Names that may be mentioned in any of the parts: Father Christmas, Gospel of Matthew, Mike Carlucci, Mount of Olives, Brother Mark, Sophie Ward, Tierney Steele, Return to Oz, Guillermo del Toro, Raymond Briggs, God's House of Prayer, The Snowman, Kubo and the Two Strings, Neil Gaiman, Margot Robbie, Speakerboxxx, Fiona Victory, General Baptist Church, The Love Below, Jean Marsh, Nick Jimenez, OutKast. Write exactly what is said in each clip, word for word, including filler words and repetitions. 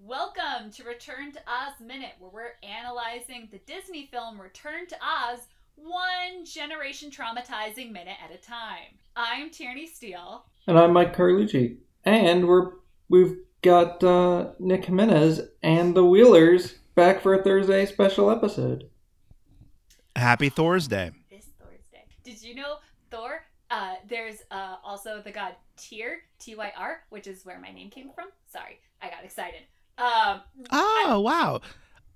Welcome to Return to Oz Minute, where we're analyzing the Disney film Return to Oz, one generation traumatizing minute at a time. I'm Tierney Steele. And I'm Mike Carlucci. And we're, we've got uh, Nick Jimenez and the Wheelers back for a Thursday special episode. Happy Thursday. This Thursday. Did you know Thor? Uh, there's uh, also the god Tyr, T Y R, which is where my name came from. Sorry, I got excited. Um, oh, I, wow.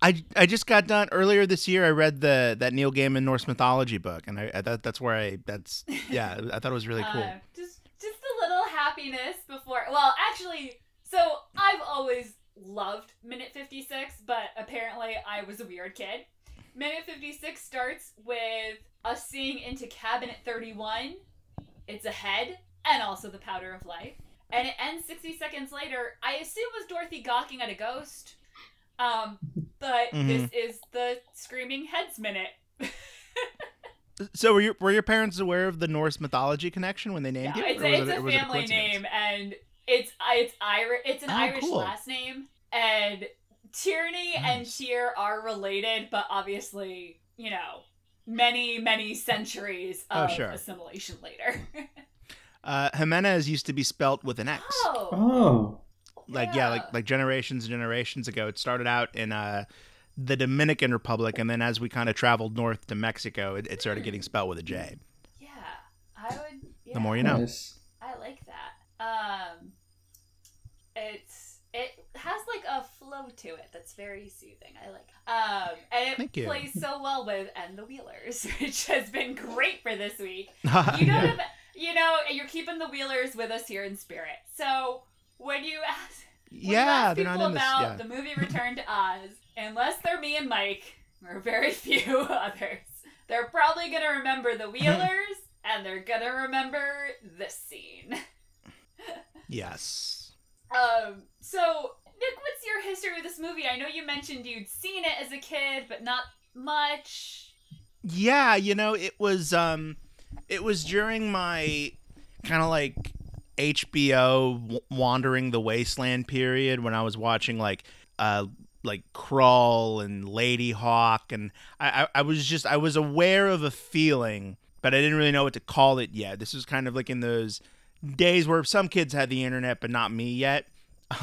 I, I just got done earlier this year. I read the that Neil Gaiman Norse mythology book, and I, I thought that's where I that's yeah. I thought it was really cool. Uh, just just a little happiness before. Well, actually, so I've always loved Minute fifty-six, but apparently I was a weird kid. Minute fifty-six starts with us seeing into Cabinet thirty-one. It's a head, and also the powder of life. And it ends sixty seconds later. I assume it was Dorothy gawking at a ghost. Um, but mm-hmm. This is the Screaming Heads Minute. So were your, were your parents aware of the Norse mythology connection when they named yeah, you? It's, it's it, a family it a name, and it's it's Irish. It's an oh, Irish cool. last name. And Tierney nice. and Tyr are related, but obviously, you know, many, many centuries of oh, sure. assimilation later. uh, Jimenez used to be spelt with an X. Oh. oh. Like, yeah. yeah, like like generations and generations ago. It started out in uh, the Dominican Republic, and then as we kind of traveled north to Mexico, it, it started getting spelled with a J. Yeah. I would. Yeah. The more you know. Nice. I like that. Um, it's It has, like, a flow to it that's very soothing. I like it. Um, and it plays so well with And the Wheelers, which has been great for this week. You don't yeah. have, you know, you're keeping the Wheelers with us here in spirit. So when you ask, when yeah, you ask people not in this, about yeah. the movie Return to Oz, unless they're me and Mike, or very few others, they're probably going to remember the Wheelers, and they're going to remember this scene. Yes. Um, so, Nick, what's your history with this movie? I know you mentioned you'd seen it as a kid, but not much. Yeah, you know, it was, um, it was during my kind of like H B O w- wandering the wasteland period when I was watching like, uh, like Crawl and Lady Hawk. And I, I, I was just, I was aware of a feeling, but I didn't really know what to call it yet. This was kind of like in those days where some kids had the internet, but not me yet.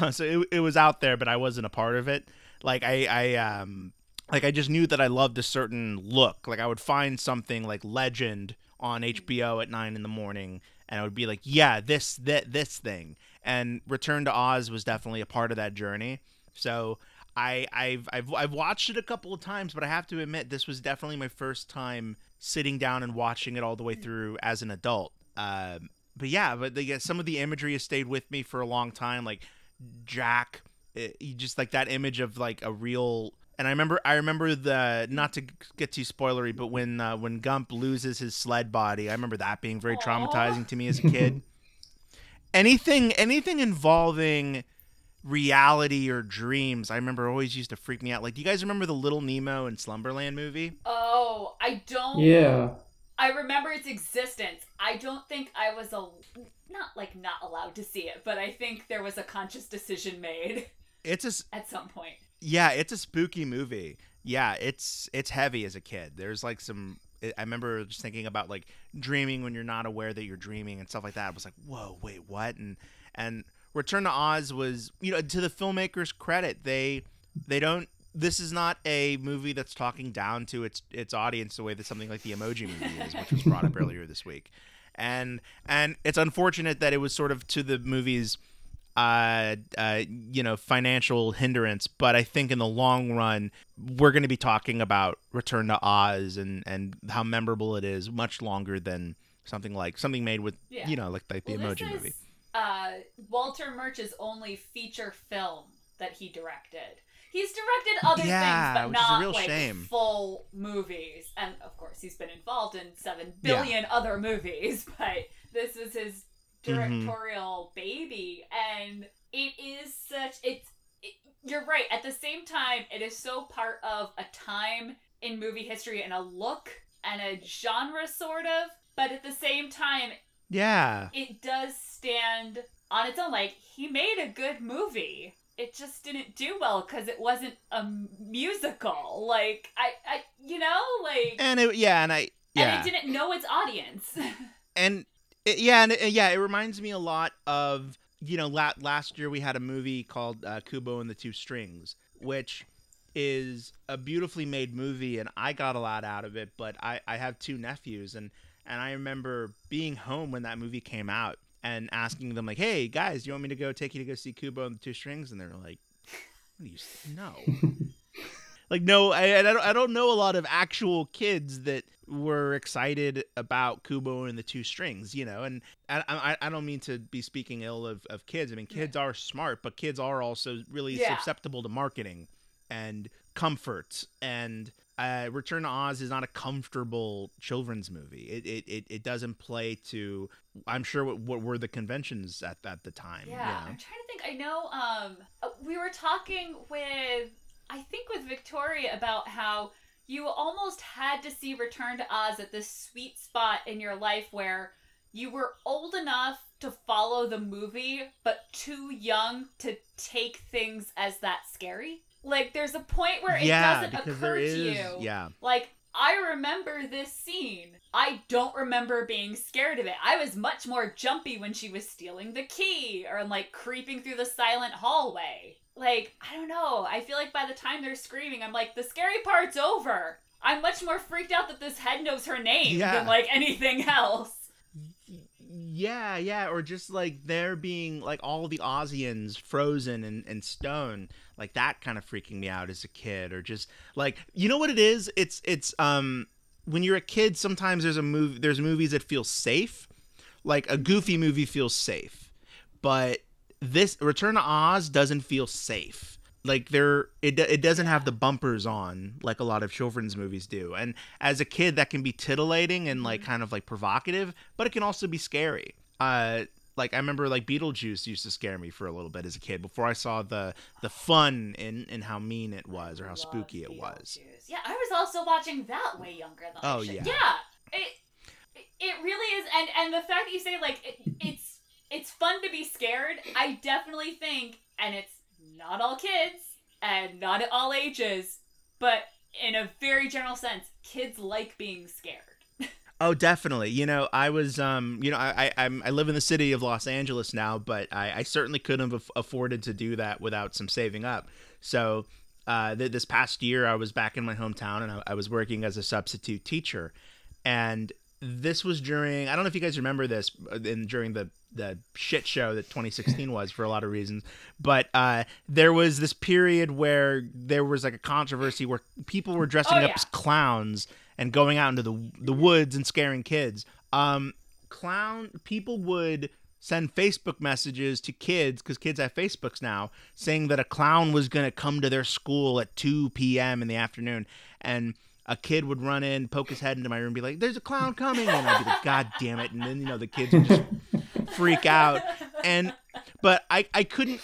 Uh, so it it was out there, but I wasn't a part of it. Like I, I, um, like I just knew that I loved a certain look. Like I would find something like Legend on H B O at nine in the morning, and I would be like, yeah, this, that, this thing. And Return to Oz was definitely a part of that journey. So I, I've, I've, I've watched it a couple of times, but I have to admit, this was definitely my first time sitting down and watching it all the way through as an adult. Um, But yeah, but the, yeah, some of the imagery has stayed with me for a long time. Like Jack, it, you just like that image of like a real. And I remember, I remember the not to get too spoilery, but when uh, when Gump loses his sled body, I remember that being very Aww. traumatizing to me as a kid. anything, anything involving reality or dreams, I remember always used to freak me out. Like, do you guys remember the Little Nemo and Slumberland movie? Oh, I don't. Yeah. I remember its existence. I don't think I was a, not like not allowed to see it, but I think there was a conscious decision made. It's a, at some point. Yeah, it's a spooky movie. Yeah, it's it's heavy as a kid. There's like some. I remember just thinking about like dreaming when you're not aware that you're dreaming and stuff like that. I was like, whoa, wait, what? And and Return to Oz was, you know, to the filmmakers' credit, they they don't. This is not a movie that's talking down to its its audience the way that something like the Emoji Movie is, which was brought up earlier this week. And and it's unfortunate that it was sort of to the movie's, uh, uh, you know, financial hindrance. But I think in the long run, we're going to be talking about Return to Oz and, and how memorable it is much longer than something like something made with, yeah. you know, like, like the well, Emoji this is, Movie. Uh, Walter Murch's only feature film that he directed. He's directed other yeah, things, but not like shame. full movies. And of course, he's been involved in seven billion yeah. other movies, but this was his directorial mm-hmm. baby. And it is such, it's, it, you're right. At the same time, it is so part of a time in movie history and a look and a genre sort of, but at the same time, Yeah. It does stand on its own. Like, he made a good movie. It just didn't do well because it wasn't a musical. Like, I, I, you know, like... And it, yeah, and I... Yeah. And it didn't know its audience. and, it, yeah, and it, yeah, it reminds me a lot of, you know, la- last year we had a movie called uh, Kubo and the Two Strings, which is a beautifully made movie, and I got a lot out of it, but I, I have two nephews, and, and I remember being home when that movie came out, and asking them, like, hey, guys, do you want me to go take you to go see Kubo and the Two Strings? And they're like, what do you say? No. Like, no, I, I, don't, I don't know a lot of actual kids that were excited about Kubo and the Two Strings, you know? And I I, I don't mean to be speaking ill of, of kids. I mean, kids yeah. are smart, but kids are also really yeah. susceptible to marketing and comfort. And uh, Return to Oz is not a comfortable children's movie. It it it, it doesn't play to, I'm sure, what, what were the conventions at, at the time. Yeah, you know? I'm trying to think. I know um, we were talking with, I think with Victoria, about how you almost had to see Return to Oz at this sweet spot in your life where you were old enough to follow the movie, but too young to take things as that scary. Like, there's a point where it yeah, doesn't occur is, to you. Yeah. Like, I remember this scene. I don't remember being scared of it. I was much more jumpy when she was stealing the key or, like, creeping through the silent hallway. Like, I don't know. I feel like by the time they're screaming, I'm like, the scary part's over. I'm much more freaked out that this head knows her name yeah. than, like, anything else. Yeah, yeah, or just, like, there being, like, all the Ozians frozen and, and stone, like, that kind of freaking me out as a kid, or just, like, you know what it is? It's, it's, um, when you're a kid, sometimes there's a movie, there's movies that feel safe, like, a Goofy movie feels safe, but this, Return to Oz doesn't feel safe. Like, there, it it doesn't have the bumpers on like a lot of children's movies do. And as a kid, that can be titillating and like kind of like provocative, but it can also be scary. Uh, like I remember like Beetlejuice used to scare me for a little bit as a kid before I saw the the fun in, in how mean it was or how spooky it was. Yeah, I was also watching that way younger than I should. Oh yeah, yeah. It it really is, and and the fact that you say like it, it's it's fun to be scared. I definitely think, and it's. Not all kids, and not at all ages, but in a very general sense, kids like being scared. Oh, definitely. You know, I was, um, you know, I I, I'm, I live in the city of Los Angeles now, but I, I certainly couldn't have afforded to do that without some saving up. So uh, th- this past year, I was back in my hometown, and I, I was working as a substitute teacher. And this was during, I don't know if you guys remember this, in, during the the shit show that twenty sixteen was for a lot of reasons, but uh there was this period where there was like a controversy where people were dressing oh, yeah. up as clowns and going out into the the woods and scaring kids. Um clown people would send Facebook messages to kids, because kids have Facebooks now, saying that a clown was going to come to their school at two p.m. in the afternoon, and a kid would run in, poke his head into my room, and be like, there's a clown coming, and I'd be like, god damn it. And then, you know, the kids would just freak out. And but I, I couldn't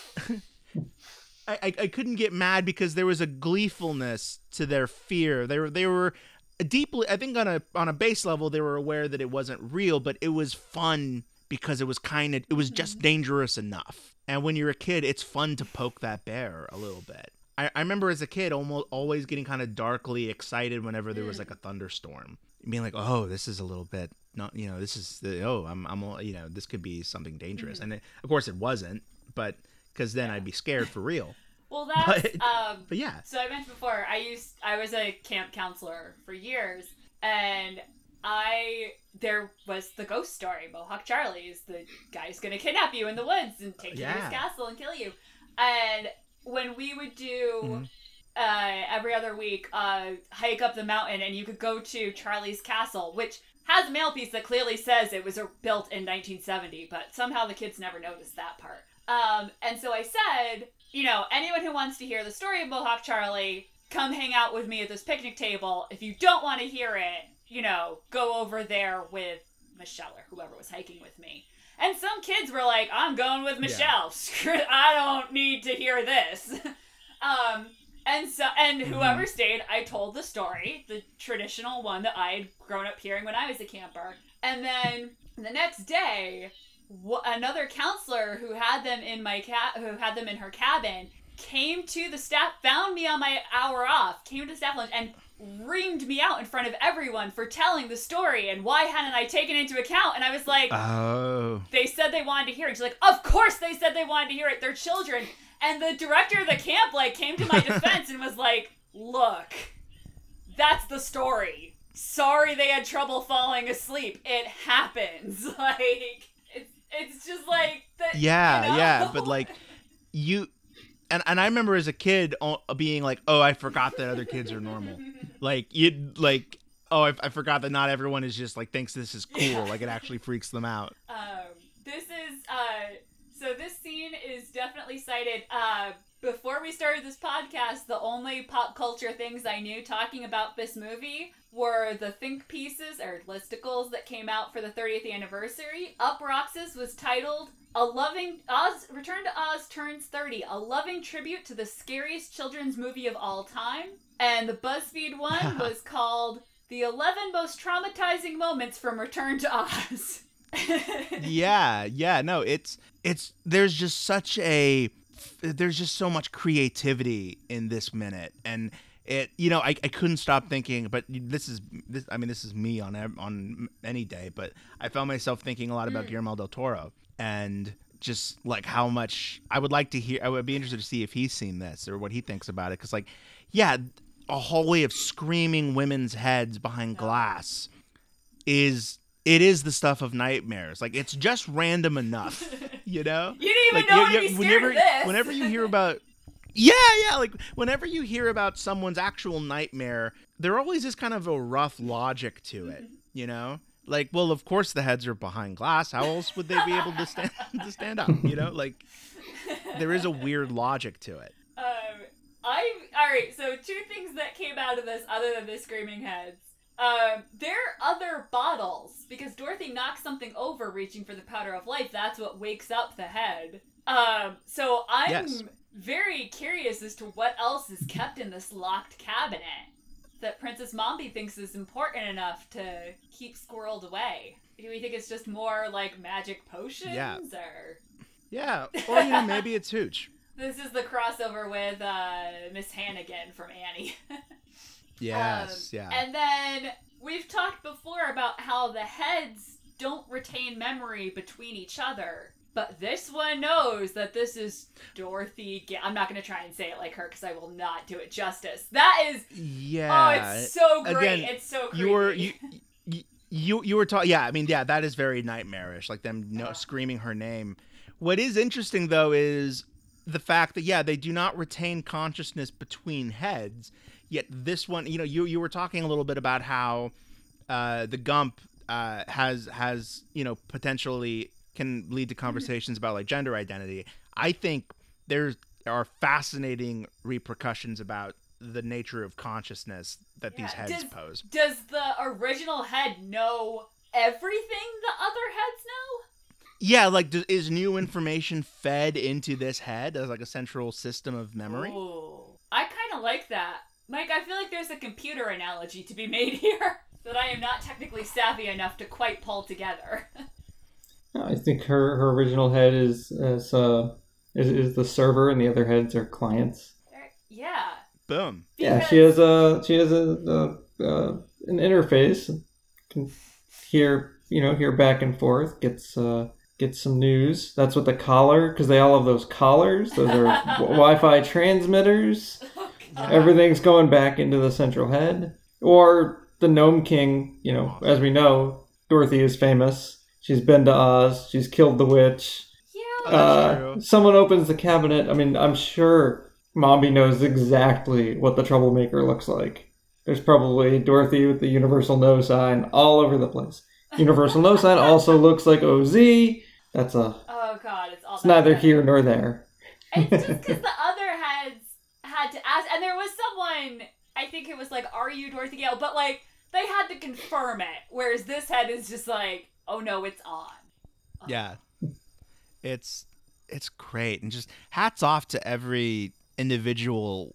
I, I, I couldn't get mad because there was a gleefulness to their fear. They were they were deeply, I think on a on a base level, they were aware that it wasn't real, but it was fun because it was kind of it was just dangerous enough. And when you're a kid, it's fun to poke that bear a little bit. I remember as a kid almost always getting kind of darkly excited whenever there was like a thunderstorm, being like, "Oh, this is a little bit not, you know, this is the, oh, I'm, I'm, you know, this could be something dangerous." Mm-hmm. And it, of course, it wasn't, but because then yeah. I'd be scared for real. Well, that's, but, um, but yeah. So I mentioned before, I used, I was a camp counselor for years, and I there was the ghost story, Mohawk Charlie's, the guy's gonna kidnap you in the woods and take you yeah. to his castle and kill you, and. When we would do mm-hmm. uh, every other week, uh, hike up the mountain, and you could go to Charlie's Castle, which has a mantelpiece that clearly says it was built in nineteen seventy, but somehow the kids never noticed that part. Um, and so I said, you know, anyone who wants to hear the story of Mohawk Charlie, come hang out with me at this picnic table. If you don't want to hear it, you know, go over there with Michelle or whoever was hiking with me. And some kids were like, I'm going with Michelle. Yeah. I don't need to hear this. Um, and so, and mm-hmm. whoever stayed, I told the story, the traditional one that I had grown up hearing when I was a camper. And then the next day, wh- another counselor who had them in my ca- who had them in her cabin came to the staff, found me on my hour off, came to the staff lunch, and reamed me out in front of everyone for telling the story and why hadn't I taken it into account. And I was like, oh, they said they wanted to hear it. She's like, of course they said they wanted to hear it. They're children. And the director of the camp, like, came to my defense and was like, look, that's the story. Sorry they had trouble falling asleep. It happens. Like, it's, it's just like... The, yeah, you know? yeah, but like, you... And and I remember as a kid being like, oh, I forgot that other kids are normal. Like, you like, oh, I, I forgot that not everyone is just like, thinks this is cool. Yeah. Like, it actually freaks them out. Um, this is, uh, so this scene is definitely cited. Uh, before we started this podcast, the only pop culture things I knew talking about this movie were the think pieces or listicles that came out for the thirtieth anniversary. Up Roxas was titled... A loving Oz, Return to Oz turns thirty. A loving tribute to the scariest children's movie of all time. And the BuzzFeed one was called "The eleven Most Traumatizing Moments from Return to Oz." yeah, yeah, no, it's it's there's just such a there's just so much creativity in this minute, and it you know I, I couldn't stop thinking, but this is this I mean this is me on on any day, but I found myself thinking a lot about mm. Guillermo del Toro. And just like how much I would like to hear, I would be interested to see if he's seen this or what he thinks about it. Because, like, yeah, a hallway of screaming women's heads behind glass is it is the stuff of nightmares. Like, it's just random enough, you know. You didn't even like, know you, you, whenever, this. whenever you hear about. Yeah, yeah. Like, whenever you hear about someone's actual nightmare, there always is kind of a rough logic to it, you know. Like, well, of course the heads are behind glass. How else would they be able to stand to stand up? You know, like, there is a weird logic to it. Um, I all right. So two things that came out of this, other than the screaming heads, um, there are other bottles because Dorothy knocks something over, reaching for the powder of life. That's what wakes up the head. Um, so I'm yes. very curious as to what else is kept in this locked cabinet that Princess Mombi thinks is important enough to keep squirreled away. Do we think it's just more like magic potions? Yeah. Or yeah, or you know, maybe it's hooch. This is the crossover with uh, Miss Hannigan from Annie. yes, um, yeah. And then we've talked before about how the heads don't retain memory between each other. But this one knows that this is Dorothy. Ga- I'm not going to try and say it like her because I will not do it justice. That is, yeah. Oh, it's so great. Again, it's so creepy. You were you you, you were talking. Yeah, I mean, yeah, that is very nightmarish. Like them no, uh. screaming her name. What is interesting though is the fact that yeah, they do not retain consciousness between heads. Yet this one, you know, you you were talking a little bit about how uh, the Gump uh, has has you know potentially. Can lead to conversations about like gender identity. I think there are fascinating repercussions about the nature of consciousness that yeah. these heads does, pose. Does the original head know everything the other heads know? Yeah, like do, is new information fed into this head as like a central system of memory? Ooh, I kind of like that. Mike, I feel like there's a computer analogy to be made here that I am not technically savvy enough to quite pull together. I think her, her original head is is, uh, is is the server, and the other heads are clients. Yeah. Boom. Yeah, because... she has a she has a, a uh, an interface. Can hear you know hear back and forth. Gets uh, gets some news. That's what the collar, because they all have those collars. Those are w- Wi-Fi transmitters. Oh, everything's going back into the central head. Or the Gnome King. You know, as we know, Dorothy is famous. She's been to Oz. She's killed the witch. Yeah. Uh, someone opens the cabinet. I mean, I'm sure Mombi knows exactly what the troublemaker looks like. There's probably Dorothy with the universal no sign all over the place. Universal no sign also looks like O Z. That's a... Oh, God. It's, all it's neither good. Here nor there. It's just because the other heads had to ask. And there was someone, I think it was like, are you Dorothy Gale? But, like, they had to confirm it. Whereas this head is just like... Oh no, it's on. Oh. Yeah. It's it's great. And just hats off to every individual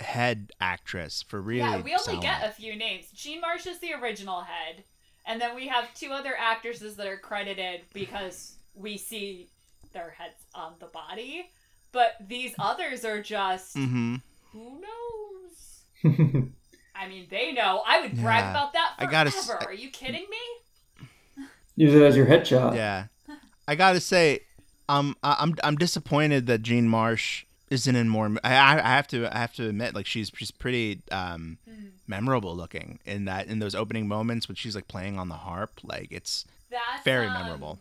head actress for really. Yeah, we only selling. Get a few names. Jean Marsh is the original head. And then we have two other actresses that are credited because we see their heads on the body. But these others are just, mm-hmm. who knows? I mean, they know. I would brag yeah. about that forever. I gotta s- are you kidding me? Use it as your headshot. Yeah. I gotta say, um, I, I'm I'm disappointed that Jean Marsh isn't in more. I I have to I have to admit, like she's she's pretty um mm. memorable looking in that in those opening moments when she's like playing on the harp. Like it's That's, very um, memorable.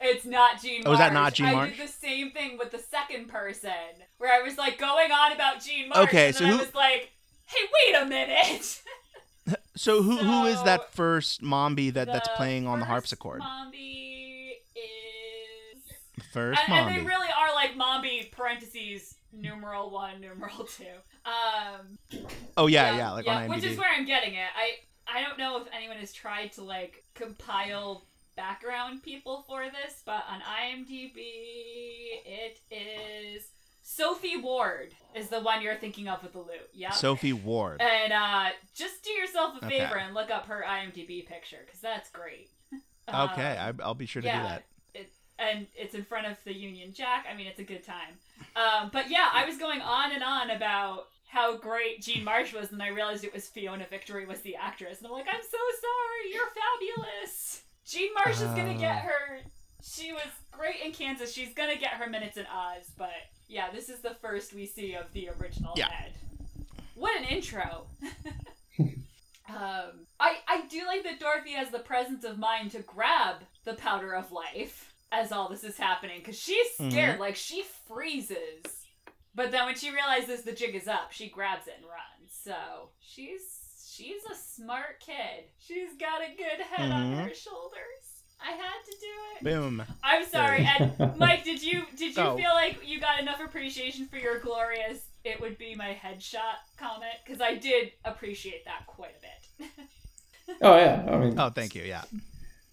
It's not Jean Marsh. Oh, is that not Jean Marsh? I did the same thing with the second person where I was like going on about Jean Marsh. Okay, and so then who... I was like, hey, wait a minute. so who so who is that first mombi that, that's playing on the harpsichord? Mombi. First and, and they really are like mombi parentheses numeral one numeral two. Um, oh yeah, yeah, yeah like yeah, on I M D B. Which is where I'm getting it. I I don't know if anyone has tried to like compile background people for this, but on I M D B it is Sophie Ward is the one you're thinking of with the loot. Yeah, Sophie Ward. And uh, just do yourself a favor okay. and look up her I M D B picture because that's great. um, okay, I, I'll be sure to yeah. do that. And it's in front of the Union Jack. I mean, it's a good time. Um, but yeah, I was going on and on about how great Jean Marsh was, and I realized it was Fiona Victory was the actress. And I'm like, I'm so sorry. You're fabulous. Jean Marsh uh... is going to get her. She was great in Kansas. She's going to get her minutes in Oz. But yeah, this is the first we see of the original yeah. Ed. What an intro. um, I, I do like that Dorothy has the presence of mind to grab the powder of life as all this is happening, because she's scared, mm-hmm. like, she freezes. But then when she realizes the jig is up, she grabs it and runs. So, she's she's a smart kid. She's got a good head mm-hmm. on her shoulders. I had to do it. Boom. I'm sorry, and Mike, did you did you oh. feel like you got enough appreciation for your glorious "it would be my headshot" comment? Because I did appreciate that quite a bit. oh, yeah. I mean, oh, thank you, yeah.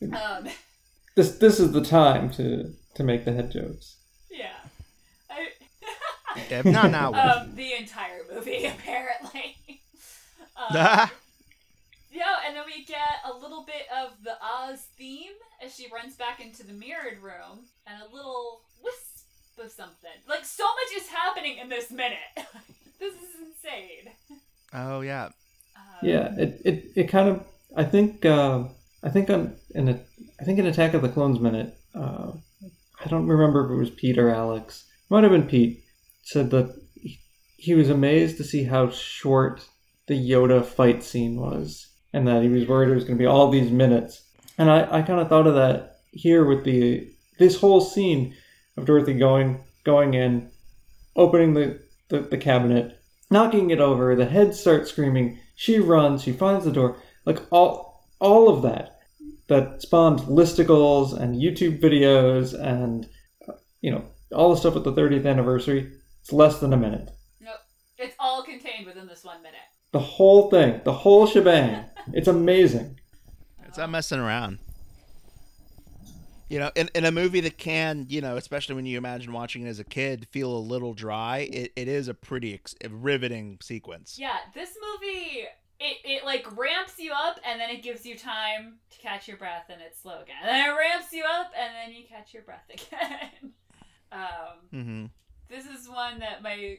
Um... This this is the time to, to make the head jokes. Yeah. I... if not now. Um, the entire movie, apparently. um, yeah, and then we get a little bit of the Oz theme as she runs back into the mirrored room, and a little wisp of something. Like, so much is happening in this minute. This is insane. Oh, yeah. Um, yeah, it, it, it kind of, I think, uh, I think on, in a, I think in Attack of the Clones minute, uh, I don't remember if it was Pete or Alex. It might have been Pete. Said that he was amazed to see how short the Yoda fight scene was, and that he was worried it was going to be all these minutes. And I, I kind of thought of that here with the this whole scene of Dorothy going going in, opening the, the, the cabinet, knocking it over. The head starts screaming. She runs. She finds the door. Like all all of that. That spawned listicles and YouTube videos and, you know, all the stuff with the thirtieth anniversary. It's less than a minute. Nope. It's all contained within this one minute. The whole thing. The whole shebang. It's amazing. It's not messing around. You know, in, in a movie that can, you know, especially when you imagine watching it as a kid, feel a little dry, it, it is a pretty ex- riveting sequence. Yeah, this movie... It it like ramps you up and then it gives you time to catch your breath and it's slow again. And then it ramps you up and then you catch your breath again. um, mm-hmm. This is one that my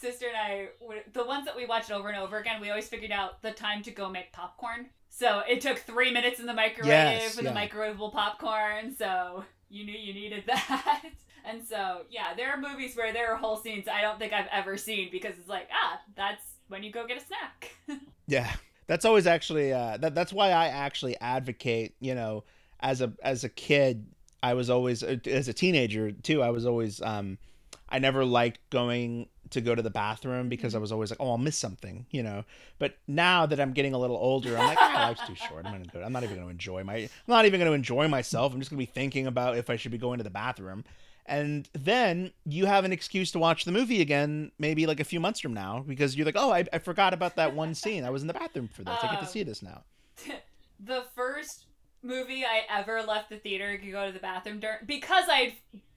sister and I, the ones that we watched over and over again, we always figured out the time to go make popcorn. So it took three minutes in the microwave yes, with yeah. the microwavable popcorn. So you knew you needed that. And so, yeah, there are movies where there are whole scenes I don't think I've ever seen because it's like, ah, that's when you go get a snack. Yeah, that's always actually uh, that. That's why I actually advocate. You know, as a as a kid, I was always as a teenager too. I was always um, I never liked going to go to the bathroom because I was always like, oh, I'll miss something. You know, but now that I'm getting a little older, I'm like, oh, life's too short. I'm gonna go. I'm not even gonna enjoy my. I'm not even gonna enjoy myself. I'm just gonna be thinking about if I should be going to the bathroom. And then you have an excuse to watch the movie again, maybe like a few months from now, because you're like, oh, I, I forgot about that one scene. I was in the bathroom for this. Um, I get to see this now. The first movie I ever left the theater to go to the bathroom during, because I,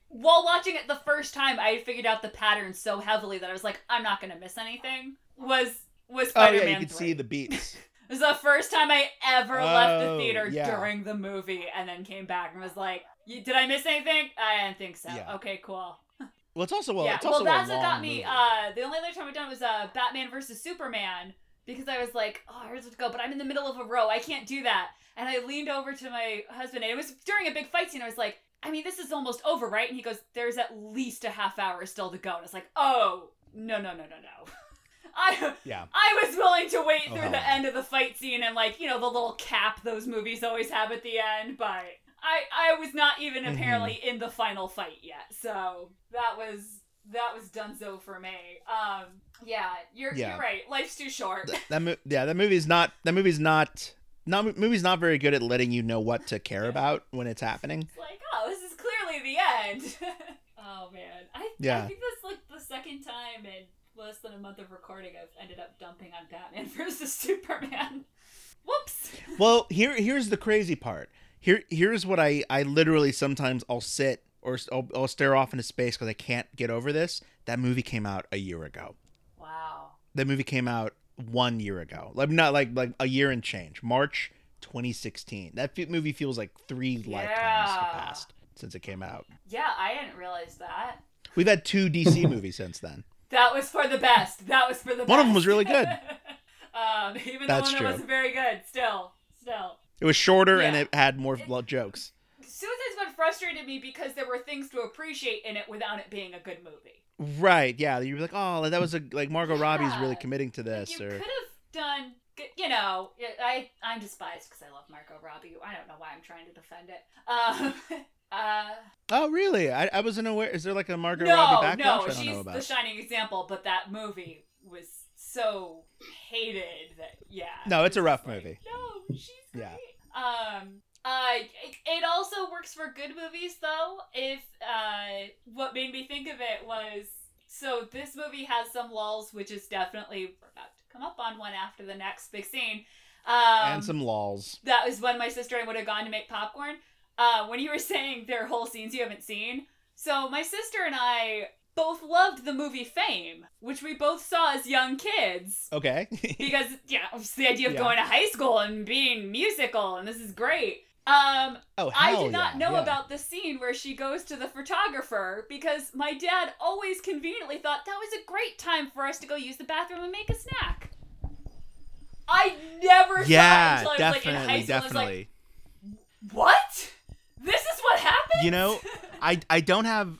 while watching it the first time, I had figured out the pattern so heavily that I was like, I'm not going to miss anything, was, was Spider-Man three. Oh, yeah, you could see the beats. It was the first time I ever oh, left the theater yeah. during the movie, and then came back and was like, did I miss anything? I didn't think so. Yeah. Okay, cool. Well, it's also well. Yeah. It's also well, that's a what got me. Uh, the only other time I've done was uh, Batman versus Superman, because I was like, oh, here's what to go, but I'm in the middle of a row. I can't do that. And I leaned over to my husband, and it was during a big fight scene. I was like, I mean, this is almost over, right? And he goes, there's at least a half hour still to go. And it's like, oh, no, no, no, no, no. I yeah. I was willing to wait through oh. the end of the fight scene and, like, you know, the little cap those movies always have at the end, but I, I was not even apparently mm-hmm. in the final fight yet. So that was that was dunzo for me. Um, yeah, you're yeah. you're right. Life's too short. That, that mo- yeah, that movie's not that movie's not not movie's not very good at letting you know what to care yeah. about when it's happening. It's like, oh, this is clearly the end. Oh man, I yeah. I think that's like the second time in less than a month of recording I've ended up dumping on Batman versus Superman. Whoops. Well, here here's the crazy part. Here, here's what I, I literally sometimes I'll sit or I'll, I'll stare off into space because I can't get over this. That movie came out a year ago. Wow. That movie came out one year ago. Like not like like a year and change. March twenty sixteen. That f- movie feels like three yeah. lifetimes have passed since it came out. Yeah, I didn't realize that. We've had two D C movies since then. That was for the best. That was for the best. One of them was really good. um, even though one of them wasn't very good, still, still. It was shorter yeah. and it had more it, jokes. Suicide Squad frustrated me because there were things to appreciate in it without it being a good movie. Right, yeah. You'd be like, oh, that was a, like Margot yeah. Robbie's really committing to this. Like you or... could have done, you know, I, I'm despised because I love Margot Robbie. I don't know why I'm trying to defend it. Um, uh, oh, really? I, I wasn't aware. Is there like a Margot no, Robbie backlash? No, I don't she's know about. The shining example, but that movie was so hated that, yeah. No, it's, it's a rough like, movie. No, she's great. Yeah. Um, uh, it, it also works for good movies, though. If, uh, what made me think of it was, so this movie has some lulls, which is definitely, we're about to come up on one after the next big scene. Um, and some lulls. That was when my sister and I would have gone to make popcorn. Uh, when you were saying there are whole scenes you haven't seen. So my sister and I both loved the movie Fame, which we both saw as young kids. Okay. Because, yeah, it's the idea of yeah. going to high school and being musical, and this is great. Um, oh, I did not yeah, know yeah. about the scene where she goes to the photographer, because my dad always conveniently thought that was a great time for us to go use the bathroom and make a snack. I never yeah, thought until I was like in high school. Definitely. I was like, what? This is what happened? You know, I I don't have...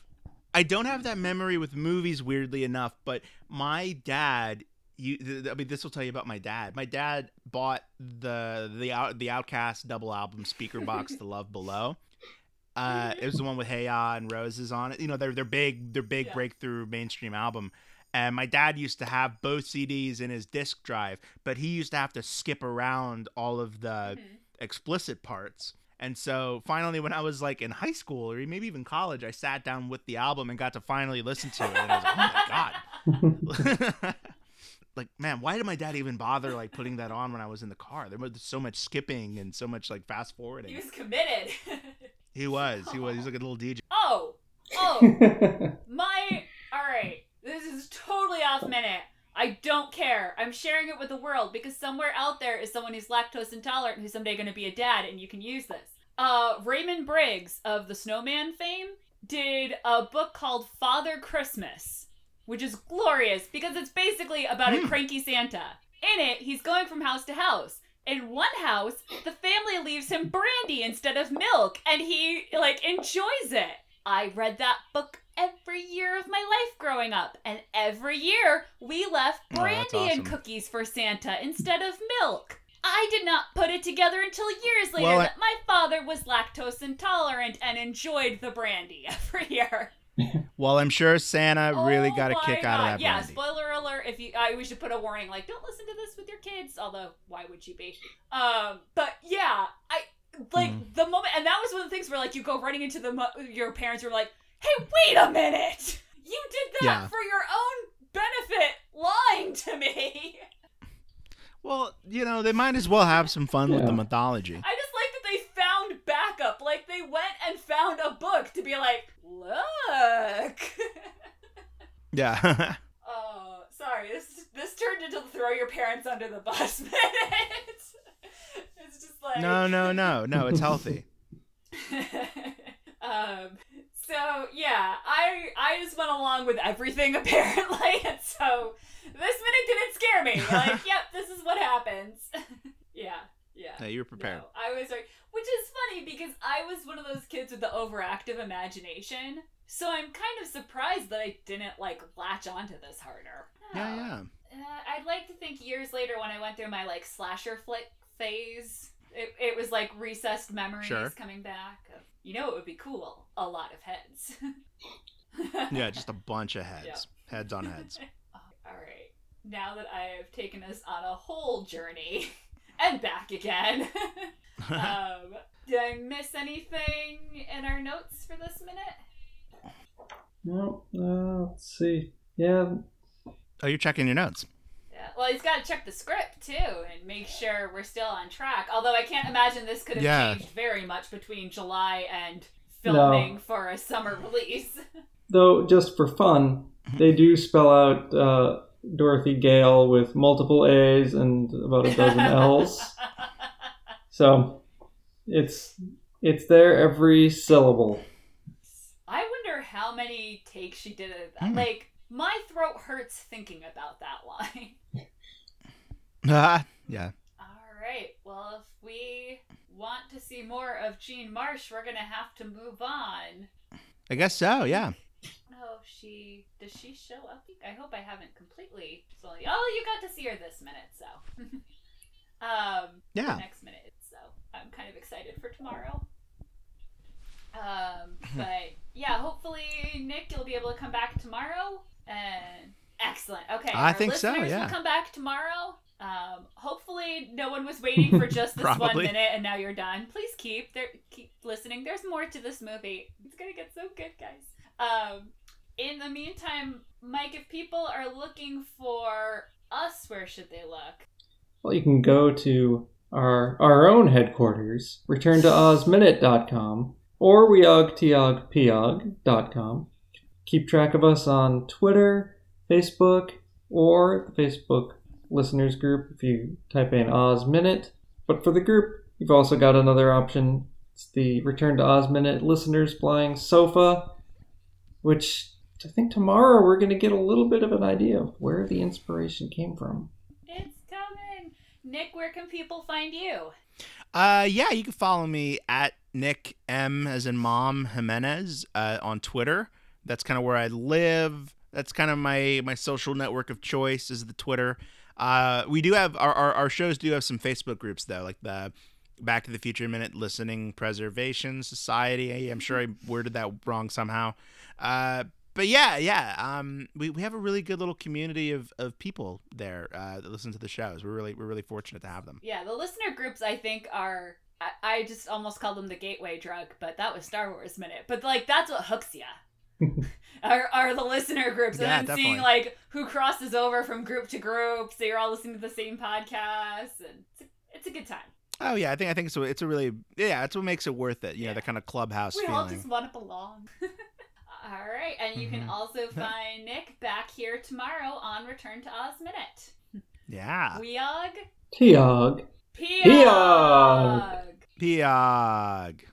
I don't have that memory with movies, weirdly enough, but my dad, you, I mean, this will tell you about my dad. My dad bought the the out, the OutKast double album Speakerboxxx, The Love Below. Uh, it was the one with Hey Ya and Roses on it. You know, they're, they're big, they're big yeah. breakthrough mainstream album. And my dad used to have both C Ds in his disc drive, but he used to have to skip around all of the mm-hmm. explicit parts. And so finally, when I was like in high school or maybe even college, I sat down with the album and got to finally listen to it. And I was like, oh my God. Like, man, why did my dad even bother like putting that on when I was in the car? There was so much skipping and so much like fast forwarding. He was committed. He was. He was. He was like a little D J. Oh, oh, my. All right. This is totally off minute. I don't care. I'm sharing it with the world because somewhere out there is someone who's lactose intolerant who's someday going to be a dad, and you can use this. Uh, Raymond Briggs of The Snowman fame did a book called Father Christmas, which is glorious because it's basically about mm. a cranky Santa. In it, he's going from house to house. In one house, the family leaves him brandy instead of milk, and he, like, enjoys it. I read that book every year of my life growing up, and every year we left brandy oh, awesome. and cookies for Santa instead of milk. I did not put it together until years later well, I... that my father was lactose intolerant and enjoyed the brandy every year. Well, I'm sure Santa oh really got a kick God. out of that yeah, brandy. Yeah, spoiler alert, if you, I, we should put a warning like, don't listen to this with your kids, although why would you be? Um, but yeah, I like mm. the moment, and that was one of the things where like you go running into the mo- your parents were like, hey, wait a minute! You did that yeah. for your own benefit, lying to me! Well, you know, they might as well have some fun yeah. with the mythology. I just like that they found backup. Like, they went and found a book to be like, look! Yeah. Oh, sorry. This this turned into throw your parents under the bus minute. life. No, no, no, no. It's healthy. um. So yeah, I I just went along with everything apparently, and so this minute didn't scare me. Like, yep, this is what happens. yeah. Yeah. No, you were prepared. No, I was, like, which is funny because I was one of those kids with the overactive imagination. So I'm kind of surprised that I didn't like latch onto this harder. No. Yeah, yeah. Uh, I'd like to think years later when I went through my like slasher flick phase, it it was like recessed memories sure. coming back. Of, you know, it would be cool. A lot of heads. Yeah, just a bunch of heads. Yep. Heads on heads. All right. Now that I have taken us on a whole journey. And back again. um, did I miss anything in our notes for this minute? No, well, uh, let's see. Yeah. Oh, you're checking your notes. Yeah. Well, he's got to check the script, too, and make sure we're still on track. Although I can't imagine this could have yeah. changed very much between July and filming no. for a summer release. Though, just for fun, they do spell out... Uh, Dorothy Gale with multiple A's and about a dozen L's. So it's it's there every syllable. I wonder how many takes she did of that. Mm. Like, my throat hurts thinking about that line. Ah, yeah. All right. Well, if we want to see more of Jean Marsh, we're going to have to move on. I guess so, yeah. Oh, she does she show up? I hope I haven't completely. So, oh, you got to see her this minute, so um, yeah, next minute. So I'm kind of excited for tomorrow. Um, but yeah, hopefully Nick, you'll be able to come back tomorrow. And excellent. Okay, I our think listeners so. Yeah, will come back tomorrow. Um, hopefully no one was waiting for just this one minute, and now you're done. Please keep there, keep listening. There's more to this movie. It's gonna get so good, guys. Um, in the meantime, Mike, if people are looking for us, where should they look? Well, you can go to our our own headquarters, return to oz minute dot com, or weogtiogpiog dot com. Keep track of us on Twitter, Facebook, or the Facebook listeners group if you type in Oz Minute. But for the group, you've also got another option. It's the Return to Oz Minute Listeners Flying Sofa, which I think tomorrow we're going to get a little bit of an idea of where the inspiration came from. It's coming. Nick, where can people find you? Uh, yeah, you can follow me at Nick M as in Mom Jimenez uh, on Twitter. That's kind of where I live. That's kind of my, my social network of choice is the Twitter. Uh, we do have our, our, our shows do have some Facebook groups, though, like the Back to the Future Minute Listening Preservation Society. I'm sure I worded that wrong somehow. Uh, but yeah, yeah. Um, we, we have a really good little community of, of people there uh, that listen to the shows. We're really we're really fortunate to have them. Yeah, the listener groups I think are I, I just almost called them the gateway drug, but that was Star Wars Minute. But like that's what hooks you. are are the listener groups and yeah, then definitely. Seeing like who crosses over from group to group, so you're all listening to the same podcast, and it's a, it's a good time. Oh yeah, I think I think so. It's a really yeah, that's what makes it worth it. You yeah. know, the kind of clubhouse we feeling. We all just want to belong. All right, and you mm-hmm. can also find Nick back here tomorrow on Return to Oz Minute. Yeah. Weog. Tiog. Piog. Piog. Piog.